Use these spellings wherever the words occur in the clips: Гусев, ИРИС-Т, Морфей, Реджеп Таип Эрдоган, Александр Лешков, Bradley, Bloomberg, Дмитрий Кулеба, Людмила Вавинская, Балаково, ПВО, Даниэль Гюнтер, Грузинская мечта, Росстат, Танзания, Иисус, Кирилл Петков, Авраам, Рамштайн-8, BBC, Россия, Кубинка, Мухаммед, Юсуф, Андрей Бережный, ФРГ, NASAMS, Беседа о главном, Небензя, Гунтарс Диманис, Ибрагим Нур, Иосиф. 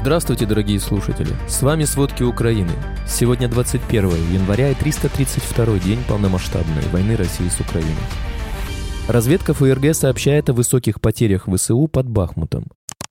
Здравствуйте, дорогие слушатели! С вами «Сводки Украины». Сегодня 21 января и 332-й день полномасштабной войны России с Украиной. Разведка ФРГ сообщает о высоких потерях ВСУ под Бахмутом.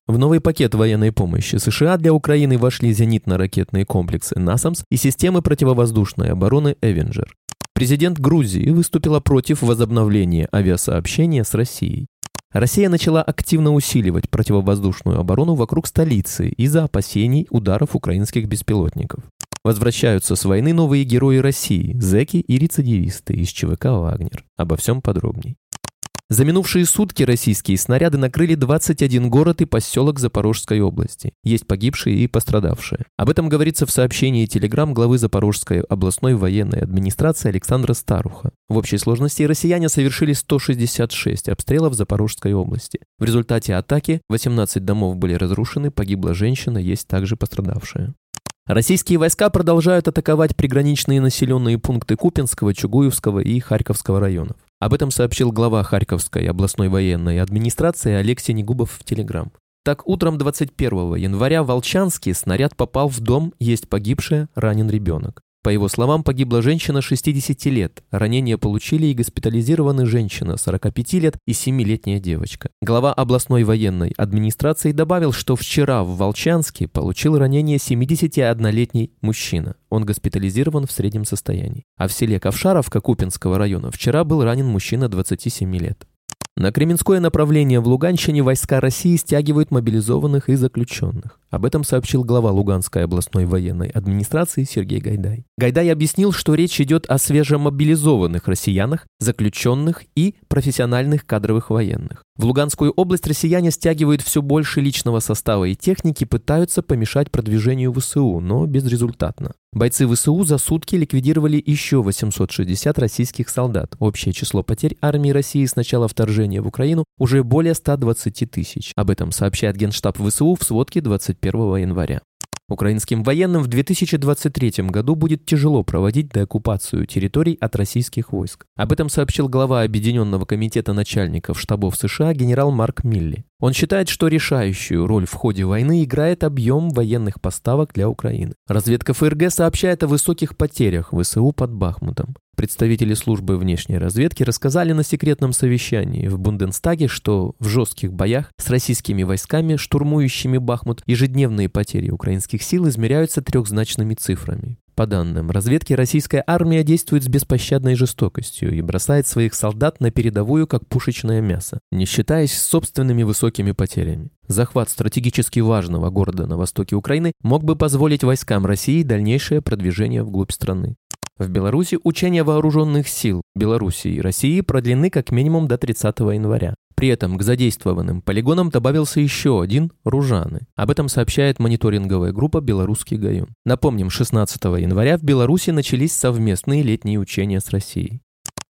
В новый пакет военной помощи США для Украины вошли зенитно-ракетные комплексы NASAMS и системы противовоздушной обороны Avenger. Президент Грузии выступила против возобновления авиасообщения с Россией. Россия начала активно усиливать противовоздушную оборону вокруг столицы из-за опасений ударов украинских беспилотников. Возвращаются с войны новые герои России, зэки и рецидивисты из ЧВК «Вагнер». Обо всем подробней. За минувшие сутки российские снаряды накрыли 21 город и поселок Запорожской области. Есть погибшие и пострадавшие. Об этом говорится в сообщении Telegram главы Запорожской областной военной администрации Александра Старуха. В общей сложности россияне совершили 166 обстрелов Запорожской области. В результате атаки 18 домов были разрушены, погибла женщина, есть также пострадавшие. Российские войска продолжают атаковать приграничные населенные пункты Купинского, Чугуевского и Харьковского районов. Об этом сообщил глава Харьковской областной военной администрации Алексей Негубов в Телеграм. Так, утром 21 января в Волчанске снаряд попал в дом, есть погибшая, ранен ребенок. По его словам, погибла женщина 60 лет, ранения получили и госпитализированы женщина 45 лет и 7-летняя девочка. Глава областной военной администрации добавил, что вчера в Волчанске получил ранение 71-летний мужчина. Он госпитализирован в среднем состоянии. А в селе Ковшаровка Купинского района вчера был ранен мужчина 27 лет. На Кременское направление в Луганщине войска России стягивают мобилизованных и заключенных. Об этом сообщил глава Луганской областной военной администрации Сергей Гайдай. Гайдай объяснил, что речь идет о свежемобилизованных россиянах, заключенных и профессиональных кадровых военных. В Луганскую область россияне стягивают все больше личного состава и техники, пытаются помешать продвижению ВСУ, но безрезультатно. Бойцы ВСУ за сутки ликвидировали еще 860 российских солдат. Общее число потерь армии России с начала вторжения в Украину уже более 120 тысяч. Об этом сообщает Генштаб ВСУ в сводке 21 января. Украинским военным в 2023 году будет тяжело проводить деоккупацию территорий от российских войск. Об этом сообщил глава Объединенного комитета начальников штабов США генерал Марк Милли. Он считает, что решающую роль в ходе войны играет объем военных поставок для Украины. Разведка ФРГ сообщает о высоких потерях ВСУ под Бахмутом. Представители службы внешней разведки рассказали на секретном совещании в Бундестаге, что в жестких боях с российскими войсками, штурмующими Бахмут, ежедневные потери украинских сил измеряются трехзначными цифрами. По данным разведки, российская армия действует с беспощадной жестокостью и бросает своих солдат на передовую как пушечное мясо, не считаясь собственными высокими потерями. Захват стратегически важного города на востоке Украины мог бы позволить войскам России дальнейшее продвижение вглубь страны. В Беларуси учения вооруженных сил Беларуси и России продлены как минимум до 30 января. При этом к задействованным полигонам добавился еще один – Ружаны. Об этом сообщает мониторинговая группа «Белорусский Гаюн». Напомним, 16 января в Беларуси начались совместные летние учения с Россией.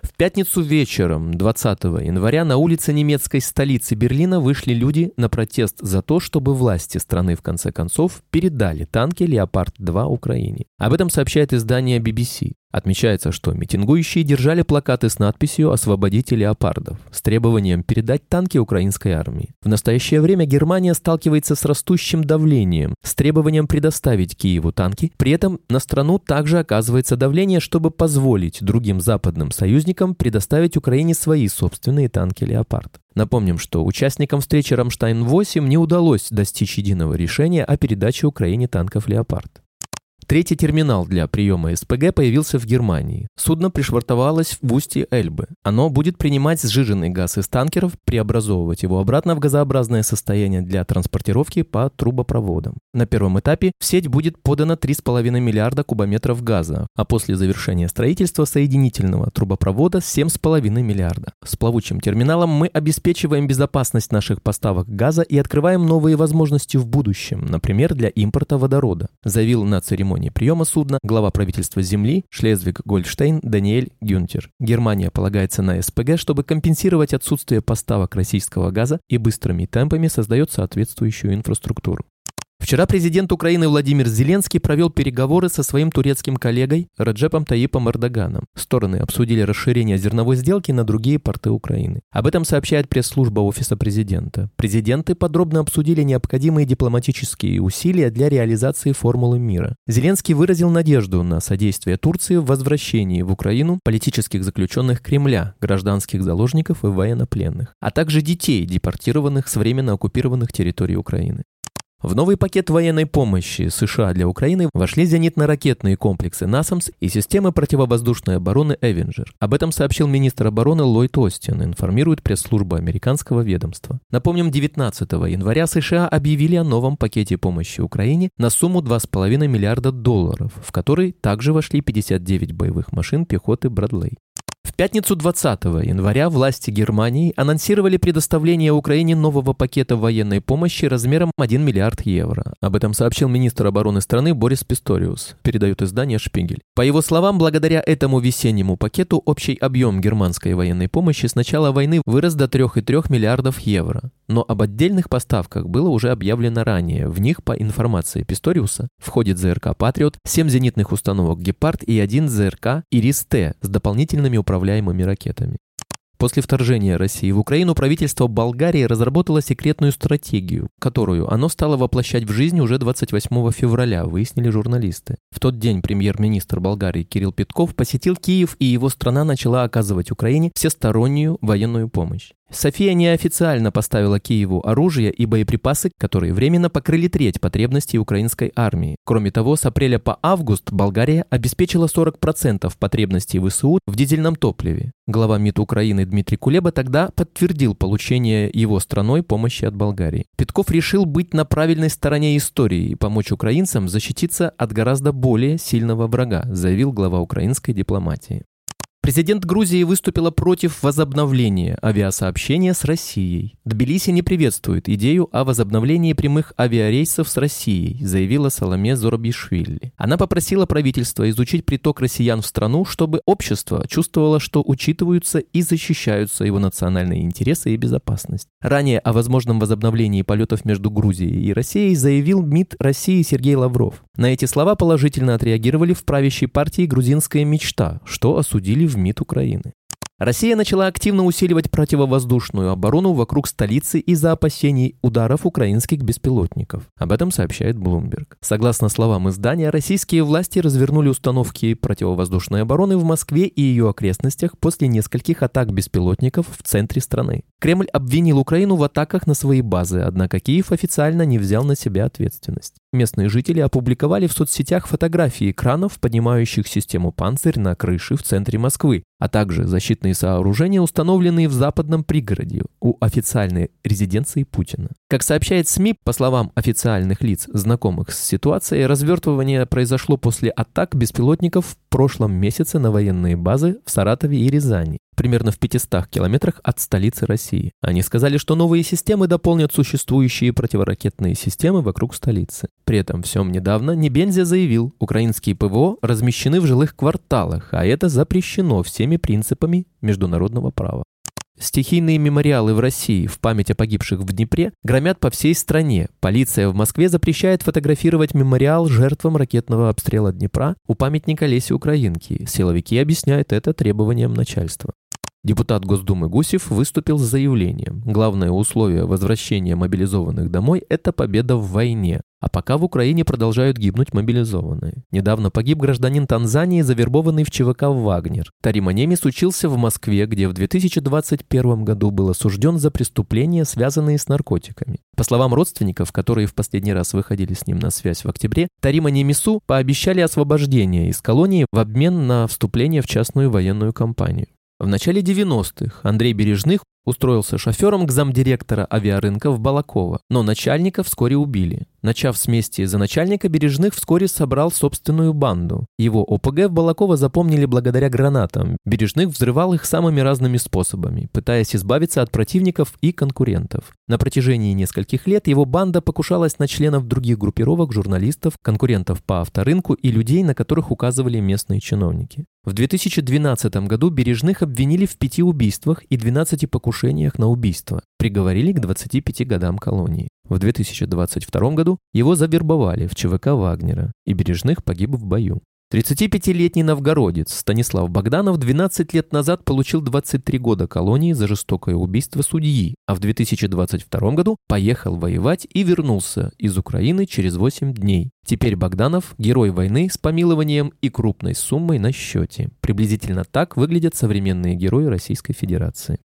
В пятницу вечером, 20 января, на улице немецкой столицы Берлина вышли люди на протест за то, чтобы власти страны, в конце концов, передали танки «Леопард-2» Украине. Об этом сообщает издание BBC. Отмечается, что митингующие держали плакаты с надписью «Освободите леопардов» с требованием передать танки украинской армии. В настоящее время Германия сталкивается с растущим давлением, с требованием предоставить Киеву танки. При этом на страну также оказывается давление, чтобы позволить другим западным союзникам предоставить Украине свои собственные танки «Леопард». Напомним, что участникам встречи «Рамштайн-8» не удалось достичь единого решения о передаче Украине танков «Леопард». Третий терминал для приема СПГ появился в Германии. Судно пришвартовалось в устье Эльбы. Оно будет принимать сжиженный газ из танкеров, преобразовывать его обратно в газообразное состояние для транспортировки по трубопроводам. На первом этапе в сеть будет подано 3,5 миллиарда кубометров газа, а после завершения строительства соединительного трубопровода 7,5 миллиарда. С плавучим терминалом мы обеспечиваем безопасность наших поставок газа и открываем новые возможности в будущем, например, для импорта водорода, заявил на церемонии приема судна глава правительства земли Шлезвиг-Гольштейн Даниэль Гюнтер. Германия полагается на СПГ, чтобы компенсировать отсутствие поставок российского газа и быстрыми темпами создает соответствующую инфраструктуру. Вчера президент Украины Владимир Зеленский провел переговоры со своим турецким коллегой Реджепом Таипом Эрдоганом. Стороны обсудили расширение зерновой сделки на другие порты Украины. Об этом сообщает пресс-служба Офиса президента. Президенты подробно обсудили необходимые дипломатические усилия для реализации формулы мира. Зеленский выразил надежду на содействие Турции в возвращении в Украину политических заключенных Кремля, гражданских заложников и военнопленных, а также детей, депортированных с временно оккупированных территорий Украины. В новый пакет военной помощи США для Украины вошли зенитно-ракетные комплексы NASAMS и системы противовоздушной обороны Avenger. Об этом сообщил министр обороны Ллойд Остин, информирует пресс-служба американского ведомства. Напомним, 19 января США объявили о новом пакете помощи Украине на сумму $2,5 миллиарда, в который также вошли 59 боевых машин пехоты Bradley. В пятницу 20 января власти Германии анонсировали предоставление Украине нового пакета военной помощи размером 1 миллиард евро. Об этом сообщил министр обороны страны Борис Писториус, передает издание «Шпигель». По его словам, благодаря этому весеннему пакету общий объем германской военной помощи с начала войны вырос до 3,3 миллиардов евро. Но об отдельных поставках было уже объявлено ранее. В них, по информации Писториуса, входит ЗРК «Патриот», 7 зенитных установок «Гепард» и 1 ЗРК «ИРИС-Т» с дополнительными управляемыми ракетами. После вторжения России в Украину правительство Болгарии разработало секретную стратегию, которую оно стало воплощать в жизнь уже 28 февраля, выяснили журналисты. В тот день премьер-министр Болгарии Кирилл Петков посетил Киев, и его страна начала оказывать Украине всестороннюю военную помощь. София неофициально поставила Киеву оружие и боеприпасы, которые временно покрыли треть потребностей украинской армии. Кроме того, с апреля по август Болгария обеспечила 40% потребностей ВСУ в дизельном топливе. Глава МИД Украины Дмитрий Кулеба тогда подтвердил получение его страной помощи от Болгарии. Петков решил быть на правильной стороне истории и помочь украинцам защититься от гораздо более сильного врага, заявил глава украинской дипломатии. Президент Грузии выступила против возобновления авиасообщения с Россией. Тбилиси не приветствует идею о возобновлении прямых авиарейсов с Россией, заявила Саломе Зурабишвили. Она попросила правительство изучить приток россиян в страну, чтобы общество чувствовало, что учитываются и защищаются его национальные интересы и безопасность. Ранее о возможном возобновлении полетов между Грузией и Россией заявил МИД России Сергей Лавров. На эти слова положительно отреагировали в правящей партии «Грузинская мечта», что осудили в МИД Украины. Россия начала активно усиливать противовоздушную оборону вокруг столицы из-за опасений ударов украинских беспилотников. Об этом сообщает Bloomberg. Согласно словам издания, российские власти развернули установки противовоздушной обороны в Москве и ее окрестностях после нескольких атак беспилотников в центре страны. Кремль обвинил Украину в атаках на свои базы, однако Киев официально не взял на себя ответственность. Местные жители опубликовали в соцсетях фотографии кранов, поднимающих систему «Панцирь» на крыше в центре Москвы, а также защитные сооружения, установленные в западном пригороде у официальной резиденции Путина. Как сообщает СМИ, по словам официальных лиц, знакомых с ситуацией, развертывание произошло после атак беспилотников в прошлом месяце на военные базы в Саратове и Рязани, примерно в 500 километрах от столицы России. Они сказали, что новые системы дополнят существующие противоракетные системы вокруг столицы. При этом всем недавно Небензя заявил, украинские ПВО размещены в жилых кварталах, а это запрещено всеми принципами международного права. Стихийные мемориалы в России в память о погибших в Днепре громят по всей стране. Полиция в Москве запрещает фотографировать мемориал жертвам ракетного обстрела Днепра у памятника Лесе Украинки. Силовики объясняют это требованием начальства. Депутат Госдумы Гусев выступил с заявлением: главное условие возвращения мобилизованных домой – это победа в войне. А пока в Украине продолжают гибнуть мобилизованные. Недавно погиб гражданин Танзании, завербованный в ЧВК «Вагнер». Тарима Немис учился в Москве, где в 2021 году был осужден за преступления, связанные с наркотиками. По словам родственников, которые в последний раз выходили с ним на связь в октябре, Тарима Немису пообещали освобождение из колонии в обмен на вступление в частную военную компанию. В начале 90-х Андрей Бережный устроился шофером к замдиректора авиарынка в Балаково, но начальника вскоре убили. Начав с мести за начальника, Бережных вскоре собрал собственную банду. Его ОПГ в Балаково запомнили благодаря гранатам. Бережных взрывал их самыми разными способами, пытаясь избавиться от противников и конкурентов. На протяжении нескольких лет его банда покушалась на членов других группировок, журналистов, конкурентов по авторынку и людей, на которых указывали местные чиновники. В 2012 году Бережных обвинили в 5 убийствах и 12 покушениях покушениях на убийство, приговорили к 25 годам колонии. В 2022 году его завербовали в ЧВК Вагнера, и Бережных погиб в бою. 35-летний новгородец Станислав Богданов 12 лет назад получил 23 года колонии за жестокое убийство судьи, а в 2022 году поехал воевать и вернулся из Украины через 8 дней. Теперь Богданов – герой войны с помилованием и крупной суммой на счете. Приблизительно так выглядят современные герои Российской Федерации.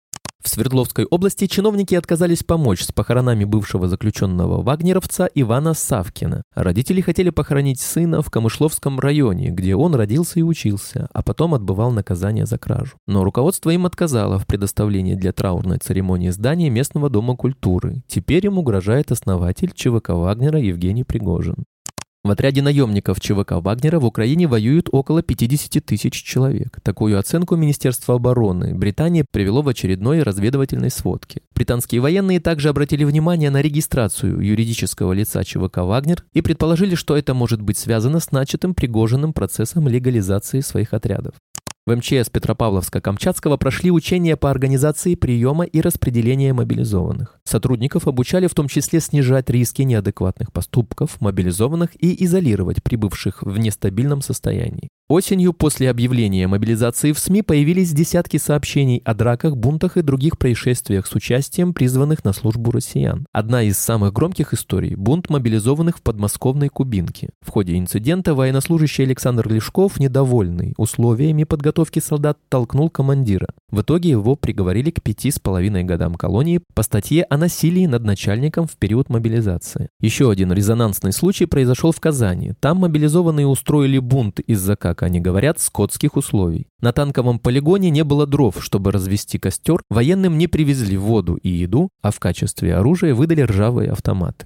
В Свердловской области чиновники отказались помочь с похоронами бывшего заключенного вагнеровца Ивана Савкина. Родители хотели похоронить сына в Камышловском районе, где он родился и учился, а потом отбывал наказание за кражу. Но руководство им отказало в предоставлении для траурной церемонии здания местного дома культуры. Теперь им угрожает основатель ЧВК Вагнера Евгений Пригожин. В отряде наемников ЧВК Вагнера в Украине воюют около 50 тысяч человек. Такую оценку Министерства обороны Британии привело в очередной разведывательной сводке. Британские военные также обратили внимание на регистрацию юридического лица ЧВК Вагнер и предположили, что это может быть связано с начатым Пригожиным процессом легализации своих отрядов. В МЧС Петропавловска-Камчатского прошли учения по организации приема и распределения мобилизованных. Сотрудников обучали в том числе снижать риски неадекватных поступков мобилизованных и изолировать прибывших в нестабильном состоянии. Осенью после объявления мобилизации в СМИ появились десятки сообщений о драках, бунтах и других происшествиях с участием призванных на службу россиян. Одна из самых громких историй – бунт мобилизованных в подмосковной Кубинке. В ходе инцидента военнослужащий Александр Лешков, недовольный условиями подготовки, солдат толкнул командира. В итоге его приговорили к 5,5 годам колонии по статье о насилии над начальником в период мобилизации. Еще один резонансный случай произошел в Казани. Там мобилизованные устроили бунт из-за, как они говорят, скотских условий. На танковом полигоне не было дров, чтобы развести костер, военным не привезли воду и еду, а в качестве оружия выдали ржавые автоматы.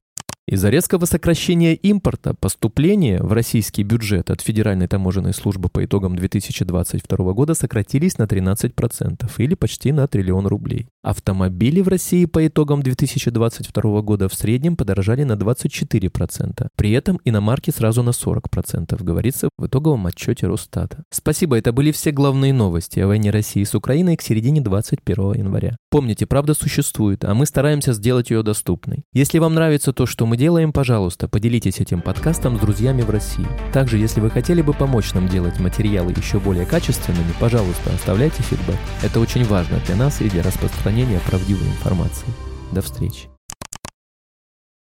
Из-за резкого сокращения импорта поступления в российский бюджет от Федеральной таможенной службы по итогам 2022 года сократились на 13% или почти на триллион рублей. Автомобили в России по итогам 2022 года в среднем подорожали на 24%. При этом иномарки сразу на 40%, говорится в итоговом отчете Росстата. Спасибо, это были все главные новости о войне России с Украиной к середине 21 января. Помните, правда существует, а мы стараемся сделать ее доступной. Если вам нравится то, что мы делаем, пожалуйста, поделитесь этим подкастом с друзьями в России. Также, если вы хотели бы помочь нам делать материалы еще более качественными, пожалуйста, оставляйте фидбэк. Это очень важно для нас и для распространения правдивой информации. До встречи.